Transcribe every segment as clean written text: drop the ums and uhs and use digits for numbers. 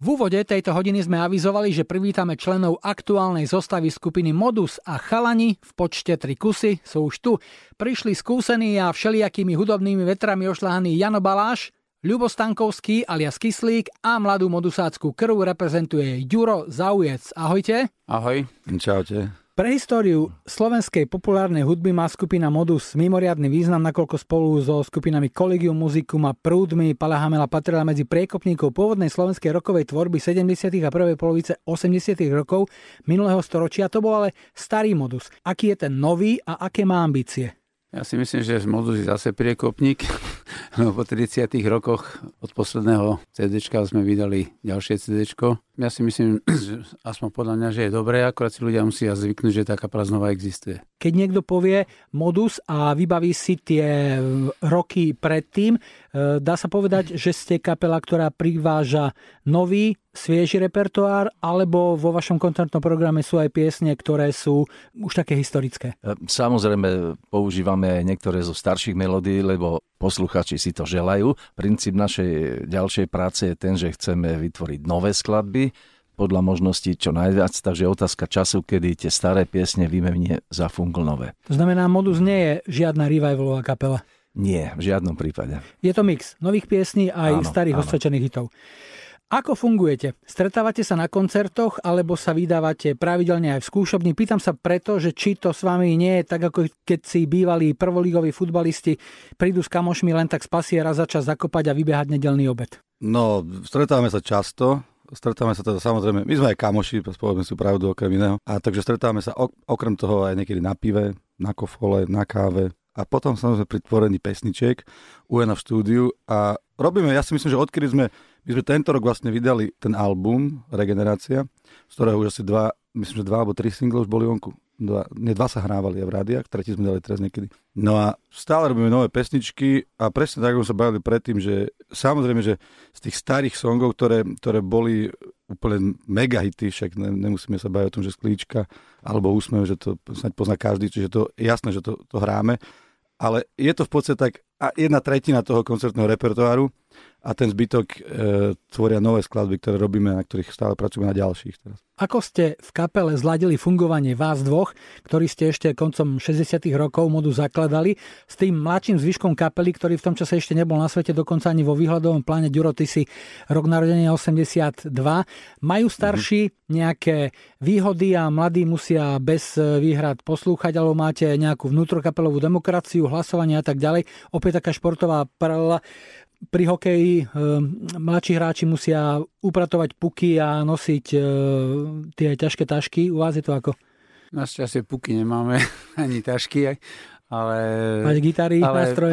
V úvode tejto hodiny sme avizovali, že privítame členov aktuálnej zostavy skupiny Modus a Chalani v počte 3 kusy, sú už tu. Prišli skúsení a všelijakými hudobnými vetrami ošľahaní Jano Baláš, Ľubo Stankovský alias Kyslík a mladú modusácku krv reprezentuje Ďuro Zaujec. Ahojte. Ahoj. Čaute. Pre históriu slovenskej populárnej hudby má skupina Modus mimoriadny význam, nakoľko spolu so skupinami Collegium Musicum a Prúdmy Pala Hamela patrila medzi priekopníkov pôvodnej slovenskej rokovej tvorby 70. a prvej polovice 80. rokov minulého storočia. To bol ale starý Modus. Aký je ten nový a aké má ambície? Ja si myslím, že Modus je zase priekopník. No, po 30 rokoch od posledného CDčka sme vydali ďalšie CDčko. Ja si myslím, že aspoň podľa mňa, že je dobré, akorát si ľudia musia zvyknúť, že taká prázdnova existuje. Keď niekto povie Modus a vybaví si tie roky predtým, dá sa povedať, že ste kapela, ktorá priváža nový, svieži repertoár, alebo vo vašom koncertnom programe sú aj piesne, ktoré sú už také historické? Samozrejme, používame aj niektoré zo starších melódií, lebo posluchači si to želajú. Princíp našej ďalšej práce je ten, že chceme vytvoriť nové skladby, podľa možností čo najviac, takže otázka času, kedy tie staré piesne vymenie za funglnové. To znamená, Modus nie je žiadna revivalová kapela? Nie, v žiadnom prípade. Je to mix nových piesní aj starých osvedčených hitov. Ako fungujete? Stretávate sa na koncertoch, alebo sa vydávate pravidelne aj v skúšobni? Pýtam sa preto, že či to s vami nie je tak, ako keď si bývalí prvolígoví futbalisti prídu s kamošmi len tak z pasiera za čas zakopať a vybehať nedelný obed. No, stretávame sa často. Stretáme sa teda samozrejme, my sme aj kamoši, povedzme si pravdu okrem iného. A takže stretáme sa okrem toho aj niekedy na pive, na kofole, na káve. A potom samozrejme pri tvorení pesničiek, UNA v štúdiu a robíme, ja si myslím, že odkedy my sme tento rok vlastne vydali ten album Regenerácia, z ktorého už asi dva alebo tri single už boli vonku. Dva sa hrávali aj v rádiách, tretí sme dali teraz niekedy. No a stále robíme nové pesničky a presne tak, ako sme sa bavili predtým, že samozrejme, že z tých starých songov, ktoré boli úplne mega hity, však nemusíme sa baviť o tom, že Sklíčka alebo Úsmev, že to snáď pozná každý, čiže to je jasné, že to hráme. Ale je to v podstate tak jedna tretina toho koncertného repertoáru a ten zbytok tvoria nové skladby, ktoré robíme, na ktorých stále pracujeme na ďalších teraz. Ako ste v kapele zladili fungovanie vás dvoch, ktorí ste ešte koncom 60. rokov Modus zakladali, s tým mladším zvyškom kapely, ktorý v tom čase ešte nebol na svete, dokonca ani vo výhľadovom pláne? Ďuro, ty si rok narodenia 82. Majú starší nejaké výhody a mladí musia bez výhrad poslúchať, alebo máte nejakú vnútrokapelovú demokraciu, hlasovanie a tak ďalej? Opäť taká športová paralela. Pri hokeji mladší hráči musia upratovať puky a nosiť tie ťažké tašky. U vás je to ako? Na šťastie puky nemáme, ani tašky, ale... Máte gitary, nástroje?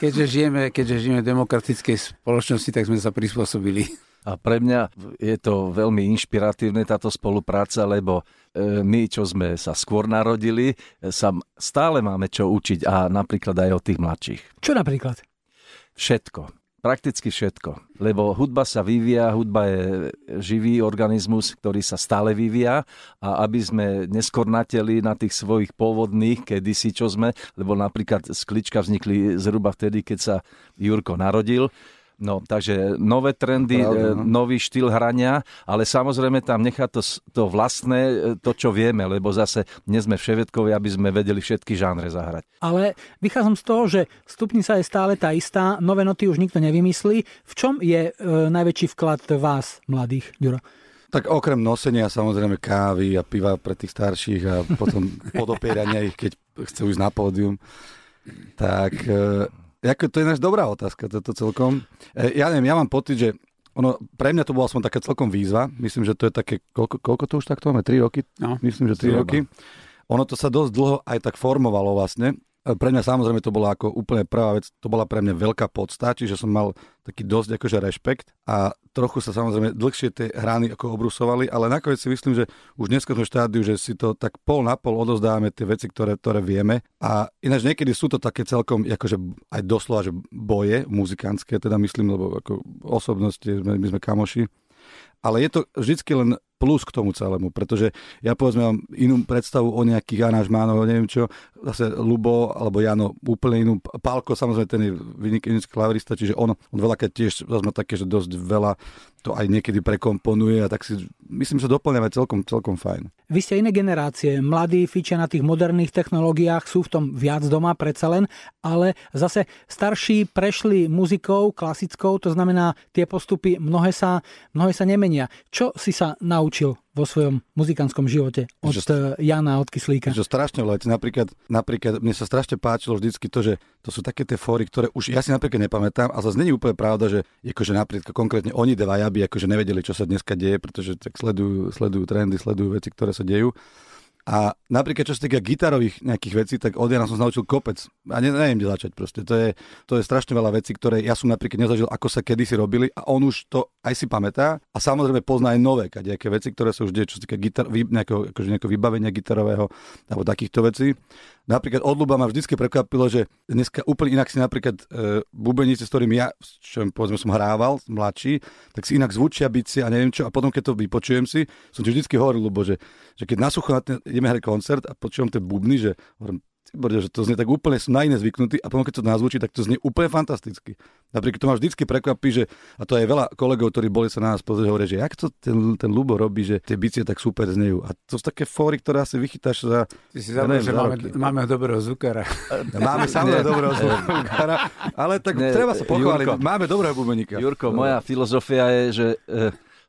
Keďže žijeme v demokratickej spoločnosti, tak sme sa prispôsobili. A pre mňa je to veľmi inšpiratívne táto spolupráca, lebo my, čo sme sa skôr narodili, sa stále máme čo učiť a napríklad aj od tých mladších. Čo napríklad? Všetko. Prakticky všetko. Lebo hudba sa vyvíja, hudba je živý organizmus, ktorý sa stále vyvíja a aby sme neskornateli na tých svojich pôvodných kedysi, čo sme, lebo napríklad Sklička vznikli zhruba vtedy, keď sa Jurko narodil. No, takže nové trendy, nový štýl hrania, ale samozrejme tam nechá to vlastné, to čo vieme, lebo zase nie sme vševedkovi, aby sme vedeli všetky žánre zahrať. Ale vychádzam z toho, že stupnica je stále tá istá, nové noty už nikto nevymyslí. V čom je najväčší vklad vás, mladých, Ďuro? Tak okrem nosenia samozrejme kávy a piva pre tých starších a potom podopierania ich, keď chcú ísť na pódium, tak... To je náš dobrá otázka, toto celkom. Ja neviem, ja mám pocit, že pre mňa to bola som taká celkom výzva. Myslím, že to je také, koľko to už takto máme? 3 roky? No, myslím, že 3 roky. Ono to sa dosť dlho aj tak formovalo vlastne. Pre mňa samozrejme to bola ako úplne prvá vec, to bola pre mňa veľká podsta, čiže som mal taký dosť akože rešpekt a trochu sa samozrejme dlhšie tie hrany ako obrusovali, ale nakoniec si myslím, že už dneska sme v štádiu, že si to tak pol na pol odovzdávame tie veci, ktoré vieme a ináč niekedy sú to také celkom akože aj doslova, že boje muzikantské, teda myslím, lebo ako osobnosti, my sme kamoši, ale je to vždycky len plus k tomu celému, pretože ja povedzme mám inú predstavu o nejakých aranžmánoch, neviem čo, zase Ľubo alebo Jano úplne inú. Palko, samozrejme, ten je vynikajúci klavirista, čiže on veľakrát tiež zase má také, že dosť veľa to aj niekedy prekomponuje a tak si myslím, že doplňame celkom fajn. Vy ste iné generácie, mladí fičia na tých moderných technológiách, sú v tom viac doma predsa len, ale zase starší prešli muzikou klasickou, to znamená tie postupy mnohé sa nemenia. Čo si sa naučil vo svojom muzikánskom živote od Jana, od Kyslíka? Že strašne veľa. Napríklad mne sa strašne páčilo vždycky to, že to sú také tie fóry, ktoré už ja si napríklad nepamätám, a zase nie je úplne pravda, že akože napríklad konkrétne oni dva by akože nevedeli, čo sa dneska deje, pretože tak sledujú trendy, sledujú veci, ktoré sa dejú. A napríklad, čo sa týka gitarových nejakých vecí, tak od Jana som sa naučil kopec. A neviem, kde začať proste. To je strašne veľa vecí, ktoré ja som napríklad nezažil, ako sa kedysi robili, a on už to aj si pamätá. A samozrejme pozná aj nové kadejaké veci, ktoré sa už deje, čo sa týka nejakého vybavenia gitarového alebo takýchto vecí. Napríklad od Ľuba ma vždycky prekvapilo, že dneska úplne inak si napríklad bubenice, s ktorým ja, čo povedzme, som hrával, mladší, tak si inak zvučia bicie a neviem čo. A potom, keď to vypočujem si, som ti vždycky hovoril, Ľubo, že keď nasucho ideme hrať koncert a počujem tie bubny, že hovorím, že to znie tak úplne, som na iné zvyknutý, a potom keď to nazvučí, tak to znie úplne fantasticky. Napríklad to ma vždycky prekvapí, že, a to aj veľa kolegov, ktorí boli sa na nás pozrieť, hovoria, že jak to ten Ľubo robí, že tie bicie tak super znejú. A to sú také fóry, ktoré asi vychytáš za... Ty si zaujím, že máme dobrého zvukára. Máme samozrejme dobrého zvukára, ale tak treba sa pochváliť. Máme dobrého bubeníka. Jurko, moja filozofia je, že...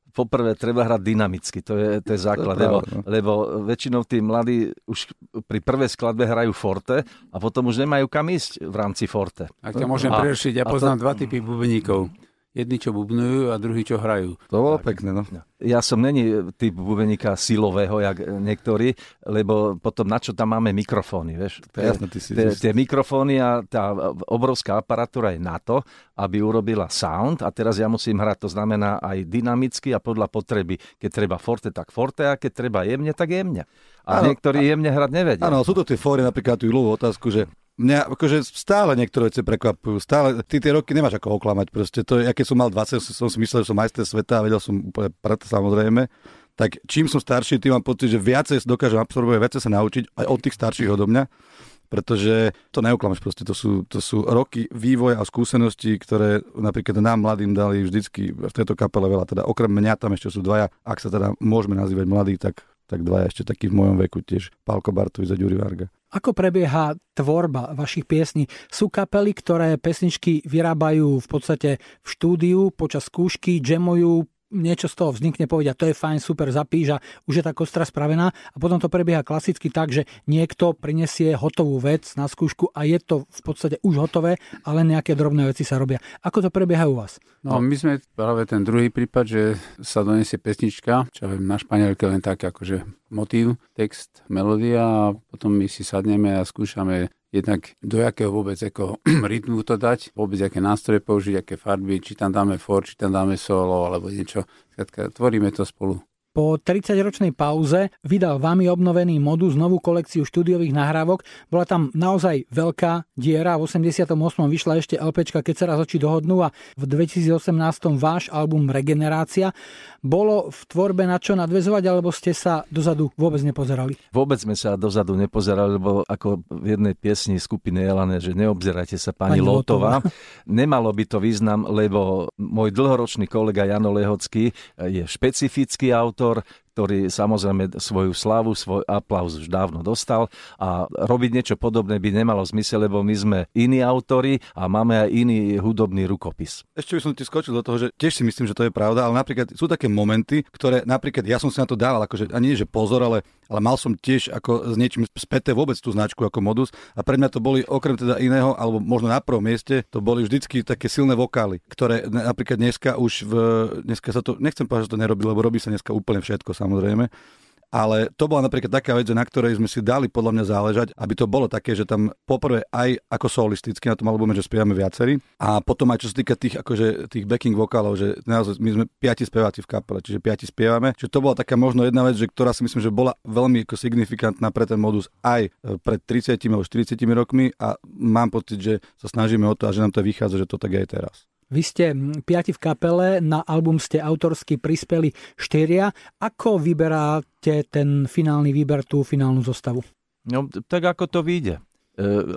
Poprvé, treba hrať dynamicky, to je základ, to je pravda, lebo väčšinou tí mladí už pri prvej skladbe hrajú forte a potom už nemajú kam ísť v rámci forte. Ak ťa môžem prerušiť, ja poznám dva typy bubeníkov. Jedni, čo bubnujú, a druhí, čo hrajú. To bolo tak pekné, no. Ja som není typ bubeníka silového, jak niektorí, lebo potom na čo tam máme mikrofóny, vieš? Tie mikrofóny a tá obrovská aparatúra je na to, aby urobila sound, a teraz ja musím hrať, to znamená aj dynamicky a podľa potreby. Keď treba forte, tak forte, a keď treba jemne, tak jemne. A niektorí jemne hrať nevedia. Áno, sú to tie fóry, napríklad tú Ľubu otázku, že mňa akože stále niektoré veci prekvapujú. Stále ty tie roky nemáš ako oklamať proste. To je, ja keď som mal 20, som si myslel, že som majster sveta a vedel som úplne prd, samozrejme. Tak čím som starší, tým mám pocit, že viacej dokážem absorbovať, viacej sa naučiť aj od tých starších odo mňa. Pretože to neoklamaš proste. To sú roky vývoja a skúseností, ktoré napríklad nám mladým dali vždycky v tejto kapele veľa. Teda okrem mňa tam ešte sú dvaja, ak sa teda môžeme nazývať mladí, tak dvaja ešte takí v mojom veku tiež. Palko Bartovič a Juraj Varga. Ako prebieha tvorba vašich piesní? Sú kapely, ktoré pesničky vyrábajú v podstate v štúdiu, počas skúšky, jamujú, niečo z toho vznikne, povedia, to je fajn, super, zapíš, a už je tá kostra spravená, a potom to prebieha klasicky tak, že niekto prinesie hotovú vec na skúšku a je to v podstate už hotové, ale nejaké drobné veci sa robia. Ako to prebieha u vás? No my sme práve ten druhý prípad, že sa donesie pesnička, čo viem, na španielke len tak akože motív, text, melódia, a potom my si sadneme a skúšame jednak do jakého vôbec rytmu to dať, vôbec aké nástroje použiť, aké farby, či tam dáme for, či tam dáme solo, alebo niečo. Skrátka, tvoríme to spolu. Po 30-ročnej pauze vydal vami obnovený Modus novú kolekciu štúdiových nahrávok. Bola tam naozaj veľká diera. V 88. vyšla ešte LPčka Keď sa raz oči dohodnú, a v 2018. váš album Regenerácia. Bolo v tvorbe na čo nadväzovať, alebo ste sa dozadu vôbec nepozerali? Vôbec sme sa dozadu nepozerali, lebo ako v jednej piesni skupiny Elán, že neobzerajte sa pani Lótová. Nemalo by to význam, lebo môj dlhoročný kolega Jano Lehocký je špecifický autor, ktorý samozrejme svoju slávu, svoj aplauz už dávno dostal, a robiť niečo podobné by nemalo zmysel, lebo my sme iní autori a máme aj iný hudobný rukopis. Ešte by som ti skočil do toho, že tiež si myslím, že to je pravda, ale napríklad sú také momenty, ktoré napríklad ja som si na to dával, akože ani nie, že pozor, ale mal som tiež ako s niečím späté vôbec tú značku ako Modus, a pre mňa to boli okrem teda iného, alebo možno na prvom mieste, to boli vždycky také silné vokály, ktoré napríklad dneska už dneska sa to, nechcem povedať, že to nerobí, lebo robí sa dneska úplne všetko, samozrejme. Ale to bola napríklad taká vec, na ktorej sme si dali podľa mňa záležať, aby to bolo také, že tam poprvé aj ako solisticky na tom albume, že spievame viacerí, a potom aj čo sa týka tých, akože, tých backing vokálov, že naozaj my sme 5 speváci v kapele, čiže 5 spievame. Čiže to bola taká možno jedna vec, že, ktorá si myslím, že bola veľmi ako signifikantná pre ten Modus aj pred 30 alebo 40 rokmi, a mám pocit, že sa snažíme o to a že nám to vychádza, že to tak je teraz. Vy ste 5 v kapele, na album ste autorsky prispeli 4. Ako vyberáte ten finálny výber, tú finálnu zostavu? No, tak ako to vyjde.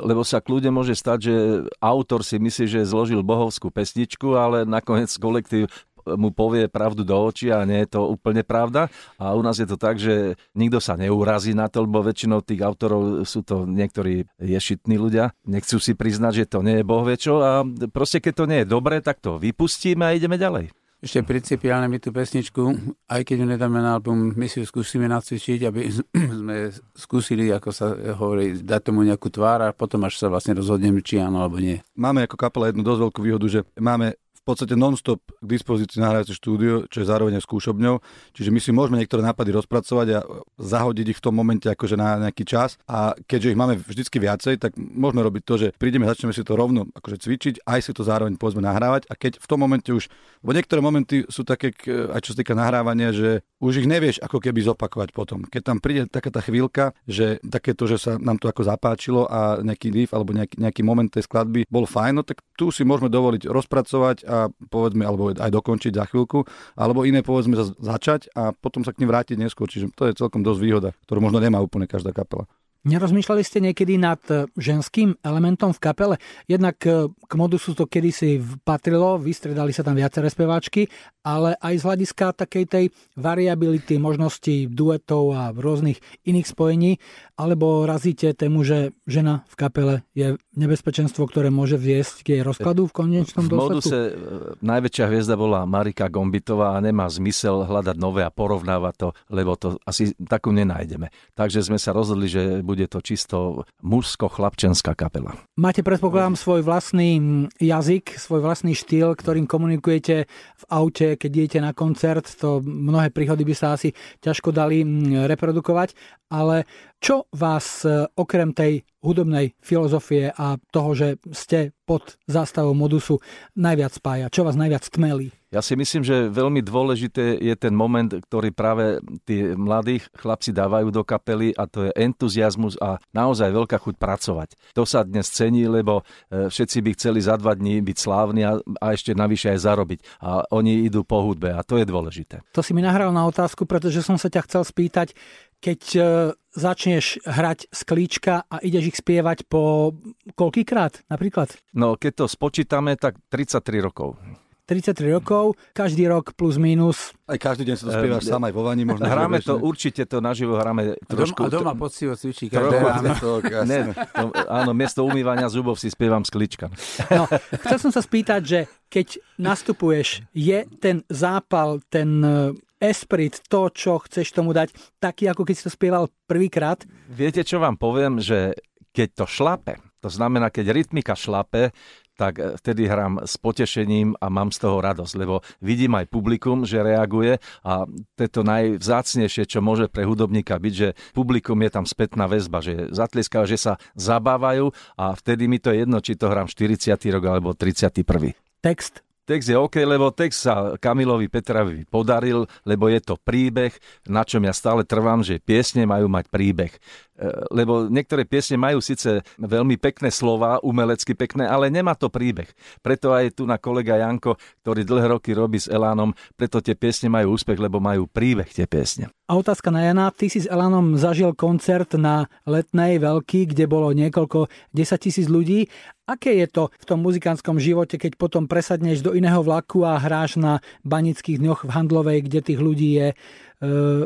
lebo sa kľudne môže stať, že autor si myslí, že zložil bohovskú pesničku, ale nakoniec kolektív mu povie pravdu do očí a nie je to úplne pravda. A u nás je to tak, že nikto sa neurazí na to, lebo väčšinou tých autorov sú to niektorí ješitní ľudia. Nechcú si priznať, že to nie je bohvečo a proste keď to nie je dobre, tak to vypustíme a ideme ďalej. Ešte principiálne my tú pesničku, aj keď ju nedáme na album, my si ju skúsime nacvičiť, aby sme skúsili, ako sa hovorí, dať tomu nejakú tvár a potom až sa vlastne rozhodneme, či áno alebo nie. Máme ako kapela jednu dosť veľkú výhodu, že máme v podstate non-stop k dispozícii nahrávajúce štúdio, čo je zároveň skúšobňou. Čiže my si môžeme niektoré nápady rozpracovať a zahodiť ich v tom momente akože na nejaký čas. A keďže ich máme vždycky viacej, tak môžeme robiť to, že prídeme, začneme si to rovno akože cvičiť, aj si to zároveň povedzme nahrávať. A keď v tom momente už, bo niektoré momenty sú také, aj čo sa týka nahrávania, že už ich nevieš ako keby zopakovať potom. Keď tam príde taká tá chvíľka, že takéto, že sa nám to ako zapáčilo a nejaký riff alebo nejaký moment tej skladby bol fajn, tak tu si môžeme dovoliť rozpracovať a povedzme, alebo aj dokončiť za chvíľku, alebo iné povedzme začať a potom sa k nim vrátiť neskôr. Čiže to je celkom dosť výhoda, ktorú možno nemá úplne každá kapela. Nerozmýšľali ste niekedy nad ženským elementom v kapele? Jednak k Modusu to kedysi patrilo, vystredali sa tam viaceré speváčky, ale aj z hľadiska takej tej variability, možnosti duetov a rôznych iných spojení, alebo razíte tému, že žena v kapele je nebezpečenstvo, ktoré môže viesť k jej rozkladu v konečnom dôsledku? V Moduse najväčšia hviezda bola Marika Gombitová a nemá zmysel hľadať nové a porovnávať to, lebo to asi takú nenájdeme. Takže sme sa rozhodli, že bude to čisto mužsko-chlapčenská kapela. Máte, predpokladám, svoj vlastný jazyk, svoj vlastný štýl, ktorým komunikujete v aute, keď idete na koncert. To mnohé príhody by sa asi ťažko dali reprodukovať, ale čo vás okrem tej hudobnej filozofie a toho, že ste pod zástavou Modusu, najviac spája? Čo vás najviac tmelí? Ja si myslím, že veľmi dôležité je ten moment, ktorý práve tí mladí chlapci dávajú do kapely, a to je entuziasmus a naozaj veľká chuť pracovať. To sa dnes cení, lebo všetci by chceli za 2 dní byť slávni a ešte navyše aj zarobiť. A oni idú po hudbe a to je dôležité. To si mi nahral na otázku, pretože som sa ťa chcel spýtať, keď začneš hrať z klíčka a ideš ich spievať po koľkýkrát napríklad? No, keď to spočítame, tak 33 rokov. 33 rokov, každý rok plus minus. Aj každý deň sa to spievaš sám aj vo vani možno. Hráme to, určite to naživo hráme trošku. A doma poctivo cvičí každý. Áno, miesto umývania zubov si spievam z klička. No, chcel som sa spýtať, že keď nastupuješ, je ten zápal, ten esprit, to, čo chceš tomu dať, taký, ako keď si to spieval prvýkrát? Viete, čo vám poviem, že keď to šlape, to znamená, keď rytmika šlape, tak vtedy hrám s potešením a mám z toho radosť, lebo vidím aj publikum, že reaguje, a to je to najvzácnejšie, čo môže pre hudobníka byť, že publikum je tam spätná väzba, že zatlieskajú, že sa zabávajú, a vtedy mi to je jedno, či to hrám 40. rok alebo 31. Text? Text je OK, lebo text sa Kamilovi Petrovi podaril, lebo je to príbeh, na čom ja stále trvám, že piesne majú mať príbeh. Lebo niektoré piesne majú síce veľmi pekné slova, umelecky pekné, ale nemá to príbeh. Preto aj tu na kolega Janko, ktorý dlhé roky robí s Elánom, preto tie piesne majú úspech, lebo majú príbeh tie piesne. A otázka na Jana, ty si s Elánom zažil koncert na Letnej veľký, kde bolo niekoľko 10 000 ľudí. Aké je to v tom muzikánskom živote, keď potom presadneš do iného vlaku a hráš na Banických dňoch v Handlovej, kde tých ľudí je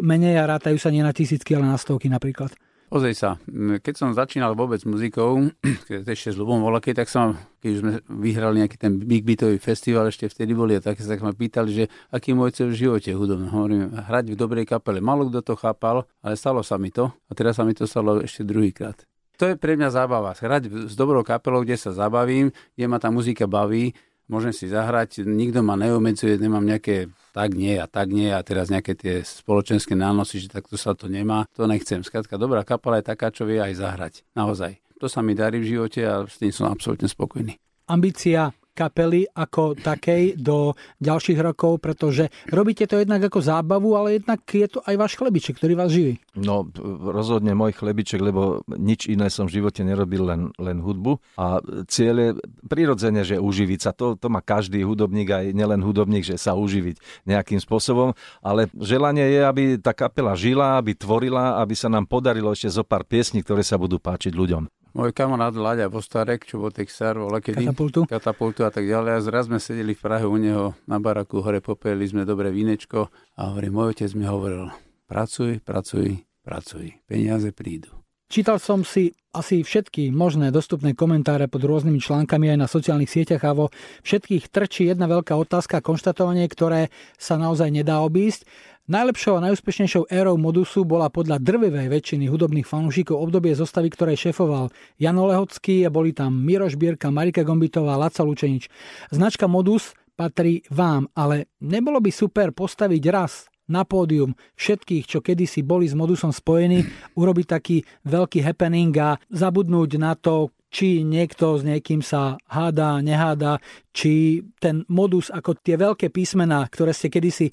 menej a rátajú sa nie na tisícky, ale na stovky napríklad? Ozej sa, keď som začínal vôbec muzikou, keď ešte s Ľubom Volakej, tak som, keď už sme vyhrali nejaký ten Big Beatový festival, ešte vtedy boli a také, tak ma pýtali, že aký je môj cieľ v živote hudobný. Hovorím, hrať v dobrej kapele. Málo kto to chápal, ale stalo sa mi to a teraz sa mi to stalo ešte druhýkrát. To je pre mňa zábava. Hrať s dobrou kapelou, kde sa zabavím, kde ma tá muzika baví, môžem si zahrať, nikto ma neomedzuje, nemám nejaké tak nie a teraz nejaké tie spoločenské nánosy, že takto sa to nemá, to nechcem. Skrátka, dobrá kapela je taká, čo vie aj zahrať. Naozaj. To sa mi darí v živote a s tým som absolútne spokojný. Ambícia kapely ako takej do ďalších rokov, pretože robíte to jednak ako zábavu, ale jednak je to aj váš chlebiček, ktorý vás živí. No, rozhodne môj chlebiček, lebo nič iné som v živote nerobil, len hudbu. A cieľ je prirodzene, že uživiť sa. To má každý hudobník, aj nielen hudobník, že sa uživiť nejakým spôsobom. Ale želanie je, aby tá kapela žila, aby tvorila, aby sa nám podarilo ešte zo pár piesní, ktoré sa budú páčiť ľuďom. Môj kamarát Láďa Starek, čo bol Texár, bol Lekedín, katapultu a tak ďalej. A zraz sme sedeli v Prahe u neho na baraku, hore popili sme dobré vínečko a hovorí, môj otec mi hovoril, pracuj, peniaze prídu. Čítal som si asi všetky možné dostupné komentáre pod rôznymi článkami aj na sociálnych sieťach a vo všetkých trčí jedna veľká otázka, konštatovanie, ktoré sa naozaj nedá obísť. Najlepšou a najúspešnejšou érou Modusu bola podľa drvivej väčšiny hudobných fanúšikov obdobie zostavy, ktorej šéfoval Jano Lehocký a boli tam Mirož Bierka, Marika Gombitová, Laca Lučenič. Značka Modus patrí vám, ale nebolo by super postaviť raz na pódium všetkých, čo kedysi boli s Modusom spojení, urobiť taký veľký happening a zabudnúť na to, či niekto s niekým sa hádá, nehádá, či ten Modus, ako tie veľké písmená, ktoré ste kedysi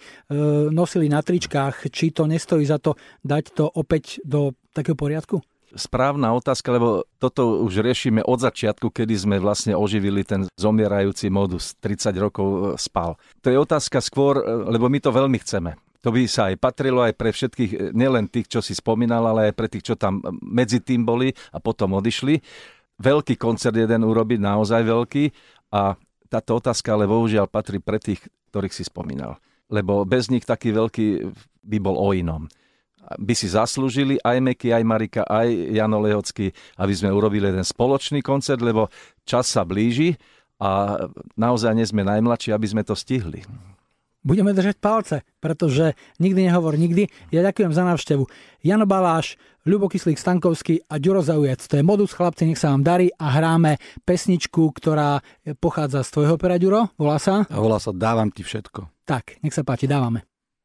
nosili na tričkách, či to nestojí za to dať to opäť do takého poriadku? Správna otázka, lebo toto už riešime od začiatku, kedy sme vlastne oživili ten zomierajúci Modus, 30 rokov spal. To je otázka skôr, lebo my to veľmi chceme. To by sa aj patrilo aj pre všetkých, nielen tých, čo si spomínal, ale aj pre tých, čo tam medzi tým boli a potom odišli. Veľký koncert jeden urobiť, naozaj veľký. A táto otázka ale bohužiaľ patrí pre tých, ktorých si spomínal. Lebo bez nich taký veľký by bol o inom. By si zaslúžili aj Meky, aj Marika, aj Jano Lehocký, aby sme urobili jeden spoločný koncert, lebo čas sa blíži a naozaj nie sme najmladší, aby sme to stihli. Budeme držať palce, pretože nikdy nehovor nikdy. Ja ďakujem za návštevu. Jano Baláš, Ľubo Stankovský a Ďuro Zaujec. To je Modus, chlapci, nech sa vám darí a hráme pesničku, ktorá pochádza z tvojho pera, Ďuro. Volá sa? Dávam ti všetko. Tak, nech sa páči, dávame.